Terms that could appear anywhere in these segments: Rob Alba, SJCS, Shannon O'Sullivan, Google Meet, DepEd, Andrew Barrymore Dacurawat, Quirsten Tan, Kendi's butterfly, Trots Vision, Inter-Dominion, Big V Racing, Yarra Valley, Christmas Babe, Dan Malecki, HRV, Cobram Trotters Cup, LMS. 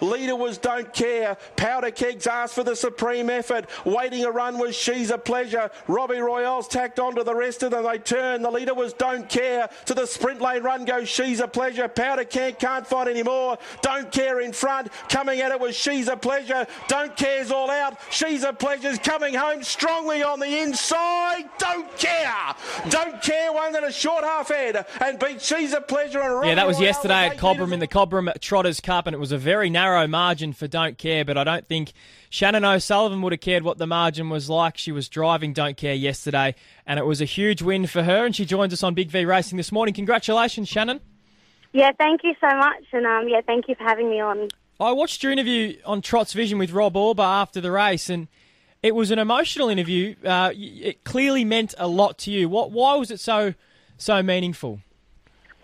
Leader was Don't Care. Powder Kegs asked for the supreme effort. Waiting a run was She's a Pleasure. Robbie Royals tacked on to the rest of them. They turn. The leader was Don't Care. To the sprint lane run goes She's a Pleasure. Powder Keg can't find any more. Don't Care in front. Coming at it was She's a Pleasure. Don't Care's all out. She's a Pleasure's coming home strongly on the inside. Don't Care. Don't Care won at a short half head and beat She's a Pleasure. And Robbie, that was yesterday at Cobram in the Cobram Trotters Cup, and it was a very narrow margin for Don't Care, but I don't think Shannon O'Sullivan would have cared what the margin was like. She was driving Don't Care yesterday, and it was a huge win for her, and she joins us on Big V Racing this morning. Congratulations, Shannon. Yeah, thank you so much, and yeah, thank you for having me on. I watched your interview on Trots Vision with Rob Alba after the race, and it was an emotional interview. It clearly meant a lot to you. Why was it so meaningful?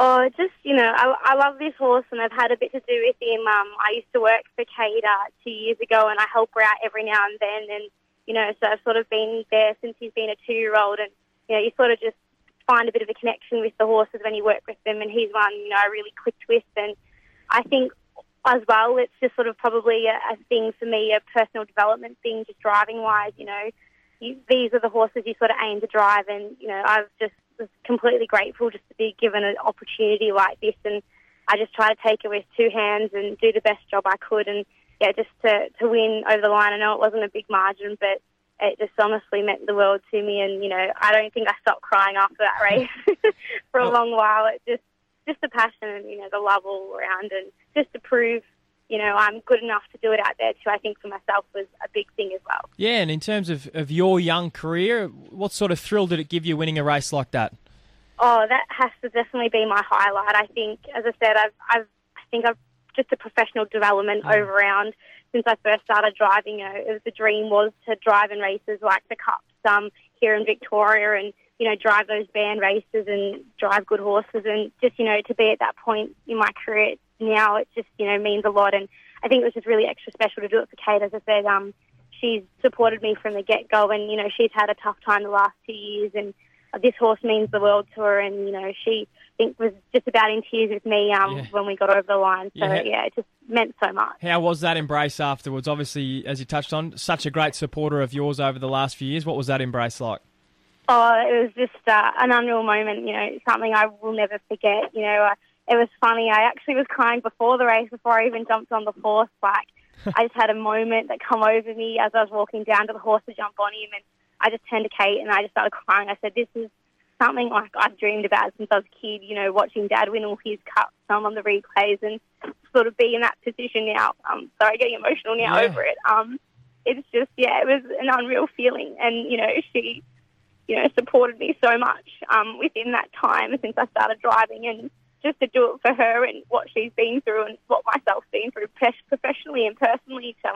Oh, just, you know, I love this horse, and I've had a bit to do with him. I used to work for CADA 2 years ago, and I help her out every now and then. And, you know, so I've sort of been there since he's been a 2-year-old. And, you know, you sort of just find a bit of a connection with the horses when you work with them. And he's one, you know, I really clicked with. And I think as well, it's just sort of probably a thing for me, a personal development thing, just driving-wise, you know. These are the horses you sort of aim to drive, and, you know, I've just was completely grateful just to be given an opportunity like this, and I just try to take it with two hands and do the best job I could, and yeah, just to win over the line. I know it wasn't a big margin, but it just honestly meant the world to me, and you know, I don't think I stopped crying after that race for a long while. It just the passion and, you know, the love all around, and just to prove, you know, I'm good enough to do it out there too, I think for myself was a big thing as well. Yeah, and in terms of your young career, what sort of thrill did it give you winning a race like that? Oh, that has to definitely be my highlight. I think, as I said, I think I've just a professional development over around since I first started driving. You know, it was, the dream was to drive in races like the Cups here in Victoria, and you know, drive those band races and drive good horses, and just, you know, to be at that point in my career now, it just, you know, means a lot. And I think it was just really extra special to do it for Kate. As I said, she's supported me from the get-go, and, you know, she's had a tough time the last 2 years, and this horse means the world to her, and, you know, she, I think, was just about in tears with me when we got over the line. So, yeah, it just meant so much. How was that embrace afterwards? Obviously, as you touched on, such a great supporter of yours over the last few years. What was that embrace like? Oh, it was just an unreal moment, you know, something I will never forget. You know, it was funny. I actually was crying before the race, before I even jumped on the horse. Like, I just had a moment that come over me as I was walking down to the horse to jump on him, and I just turned to Kate and I just started crying. I said, this is something like I've dreamed about since I was a kid, you know, watching Dad win all his cups on the replays, and sort of be in that position now. Sorry, getting emotional now over it. It's just, yeah, it was an unreal feeling, and, you know, she, you know, supported me so much within that time since I started driving, and just to do it for her and what she's been through and what myself's been through professionally and personally. So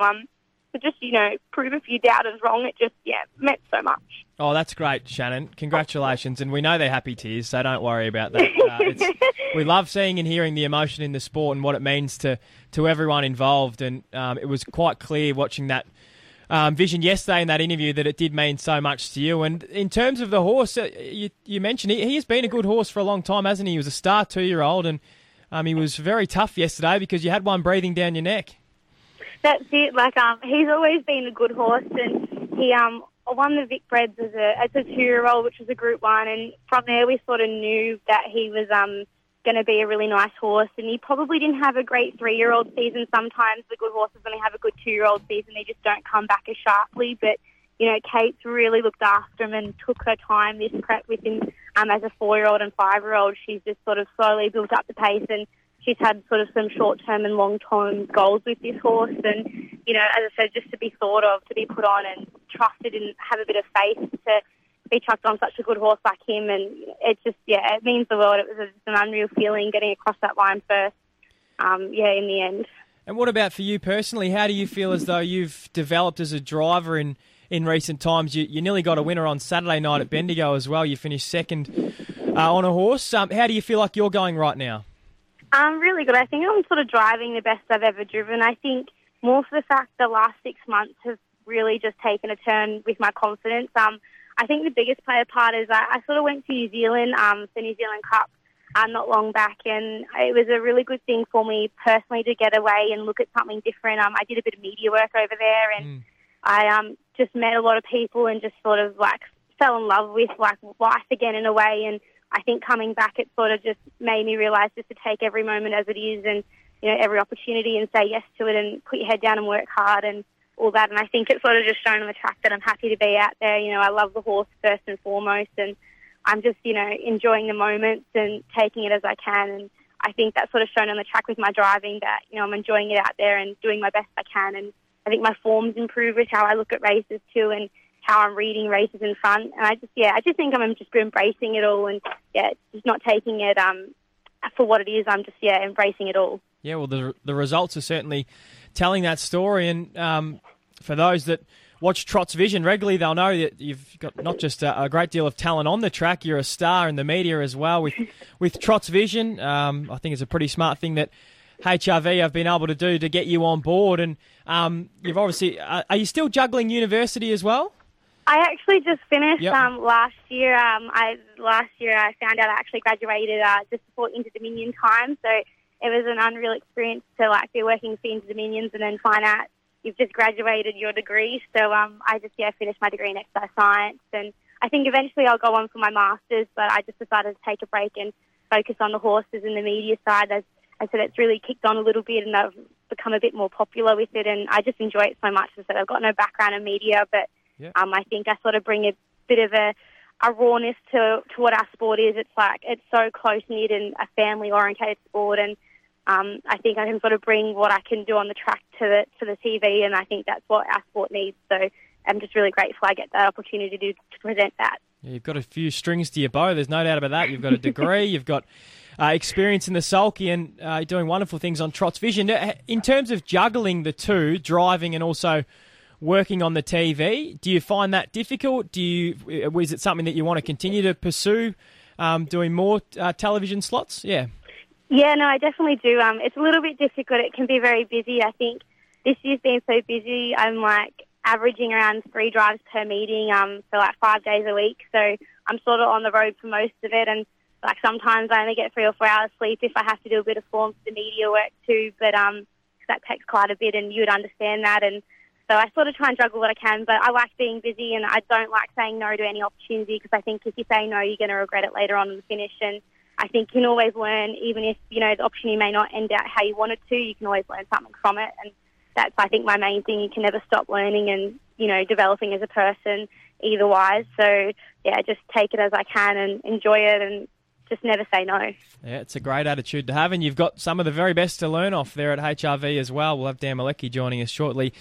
to just, you know, prove a few doubters wrong, it just, yeah, meant so much. Oh, that's great, Shannon. Congratulations. And we know they're happy tears, so don't worry about that. We love seeing and hearing the emotion in the sport and what it means to everyone involved. And it was quite clear watching that vision yesterday in that interview that it did mean so much to you. And in terms of the horse, you mentioned he has been a good horse for a long time, hasn't he? He was a star 2-year-old, and he was very tough yesterday because you had one breathing down your neck. That's it. Like, he's always been a good horse, and he won the Vic Breds as a 2-year-old, which was a Group 1, and from there we sort of knew that he was going to be a really nice horse, and he probably didn't have a great 3-year-old season. Sometimes the good horses, when they have a good 2-year-old season, they just don't come back as sharply. But, you know, Kate's really looked after him and took her time this prep with him as a 4-year-old and 5-year-old. She's just sort of slowly built up the pace, and she's had sort of some short-term and long-term goals with this horse. And, you know, as I said, just to be thought of, to be put on and trusted and have a bit of faith to be chucked on such a good horse like him, and it just, yeah, it means the world. It was an unreal feeling getting across that line first, in the end. And what about for you personally? How do you feel as though you've developed as a driver in recent times? You nearly got a winner on Saturday night at Bendigo as well. You finished second on a horse. How do you feel like you're going right now? Really good. I think I'm sort of driving the best I've ever driven. I think more for the fact the last 6 months have really just taken a turn with my confidence. I think the biggest player part is I sort of went to New Zealand, the New Zealand Cup, not long back, and it was a really good thing for me personally to get away and look at something different. I did a bit of media work over there, and I just met a lot of people and just sort of like fell in love with like life again in a way. And I think coming back, it sort of just made me realise just to take every moment as it is, and you know, every opportunity, and say yes to it, and put your head down and work hard and all that. And I think it's sort of just shown on the track that I'm happy to be out there. You know, I love the horse first and foremost, and I'm just, you know, enjoying the moments and taking it as I can. And I think that's sort of shown on the track with my driving, that, you know, I'm enjoying it out there and doing my best I can. And I think my form's improved with how I look at races too, and how I'm reading races in front. And I just, yeah, I just think I'm just embracing it all, and yeah, just not taking it for what it is. I'm just, yeah, embracing it all. Yeah, well, the results are certainly telling that story. And for those that watch Trots Vision regularly, they'll know that you've got not just a great deal of talent on the track, you're a star in the media as well with Trots Vision. I think it's a pretty smart thing that HRV have been able to do to get you on board. And you've obviously, are you still juggling university as well? I actually just finished last year. I found out I actually graduated just before Inter-Dominion time, so it was an unreal experience to like be working for Inter-Dominions and then find out you've just graduated your degree. So I just finished my degree in exercise science, and I think eventually I'll go on for my masters, but I just decided to take a break and focus on the horses and the media side. As I said, it's really kicked on a little bit, and I've become a bit more popular with it, and I just enjoy it so much. As I said, I've got no background in media, but I think I sort of bring a bit of a rawness to what our sport is. It's like it's so close-knit and a family-orientated sport, and I think I can sort of bring what I can do on the track to the TV, and I think that's what our sport needs. So I'm just really grateful I get that opportunity to present that. Yeah, you've got a few strings to your bow. There's no doubt about that. You've got a degree, you've got experience in the sulky, and doing wonderful things on Trots Vision. In terms of juggling the two, driving and also working on the TV, do you find that difficult? Is it something that you want to continue to pursue, doing more television slots? Yeah. Yeah, no, I definitely do. It's a little bit difficult. It can be very busy. I think this year's been so busy. I'm like averaging around 3 drives per meeting for like 5 days a week. So I'm sort of on the road for most of it. And like sometimes I only get 3 or 4 hours sleep if I have to do a bit of form for the media work too. But that takes quite a bit, and you would understand that. And so I sort of try and juggle what I can. But I like being busy, and I don't like saying no to any opportunity, because I think if you say no, you're going to regret it later on in the finish. And I think you can always learn, even if, you know, the opportunity may not end out how you wanted to, you can always learn something from it. And that's, I think, my main thing. You can never stop learning and, you know, developing as a person either wise. So, yeah, just take it as I can and enjoy it, and just never say no. Yeah, it's a great attitude to have, and you've got some of the very best to learn off there at HRV as well. We'll have Dan Malecki joining us shortly.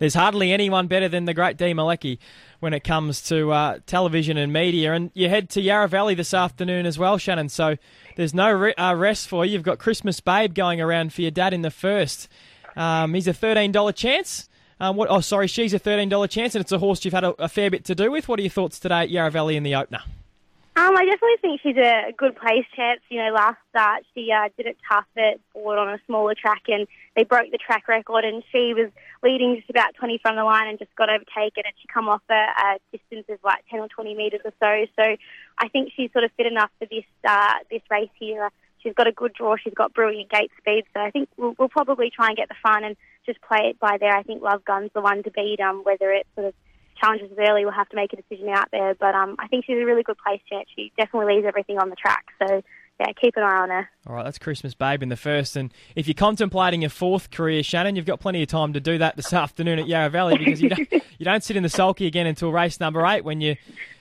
There's hardly anyone better than the great D Malecki when it comes to television and media. And you head to Yarra Valley this afternoon as well, Shannon, so there's no rest for you. You've got Christmas Babe going around for your dad in the first. He's a $13 chance. She's a $13 chance, and it's a horse you've had a fair bit to do with. What are your thoughts today at Yarra Valley in the opener? I definitely think she's a good place chance. You know, last start she did it tough at board on a smaller track, and they broke the track record, and she was leading just about 20 from the line and just got overtaken, and she come off a distance of like 10 or 20 metres or so. So I think she's sort of fit enough for this race here. She's got a good draw. She's got brilliant gate speed. So I think we'll probably try and get the fun and just play it by there. I think Love Gun's the one to beat, whether it sort of challenges early, we'll have to make a decision out there. But I think she's a really good place chance. She definitely leaves everything on the track. So, yeah, keep an eye on her. All right, that's Christmas Babe in the first. And if you're contemplating a fourth career, Shannon, you've got plenty of time to do that this afternoon at Yarra Valley, because you don't sit in the sulky again until race number 8 when you're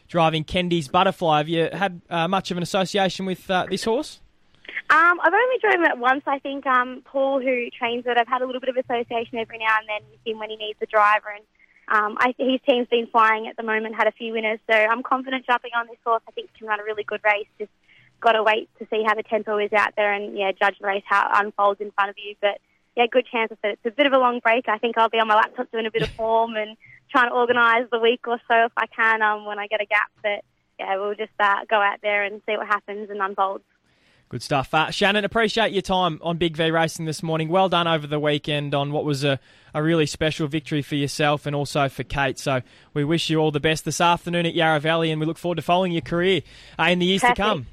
driving Kendi's Butterfly. Have you had much of an association with this horse? I've only driven it once, I think. Paul, who trains it, I've had a little bit of association every now and then with him when he needs a driver, and his team's been flying at the moment, had a few winners, so I'm confident jumping on this horse. I think it can run a really good race. Just got to wait to see how the tempo is out there and, yeah, judge the race, how it unfolds in front of you. But, yeah, good chance. I said it's a bit of a long break. I think I'll be on my laptop doing a bit of form and trying to organise the week or so if I can when I get a gap. But, yeah, we'll just go out there and see what happens and unfolds. Good stuff. Shannon, appreciate your time on Big V Racing this morning. Well done over the weekend on what was a really special victory for yourself and also for Kate. So we wish you all the best this afternoon at Yarra Valley, and we look forward to following your career in the years to come.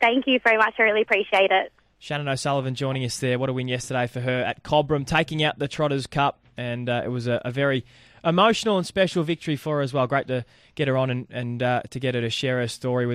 Thank you very much. I really appreciate it. Shannon O'Sullivan joining us there. What a win yesterday for her at Cobram, taking out the Trotters Cup, and it was a very emotional and special victory for her as well. Great to get her on and to get her to share her story with us.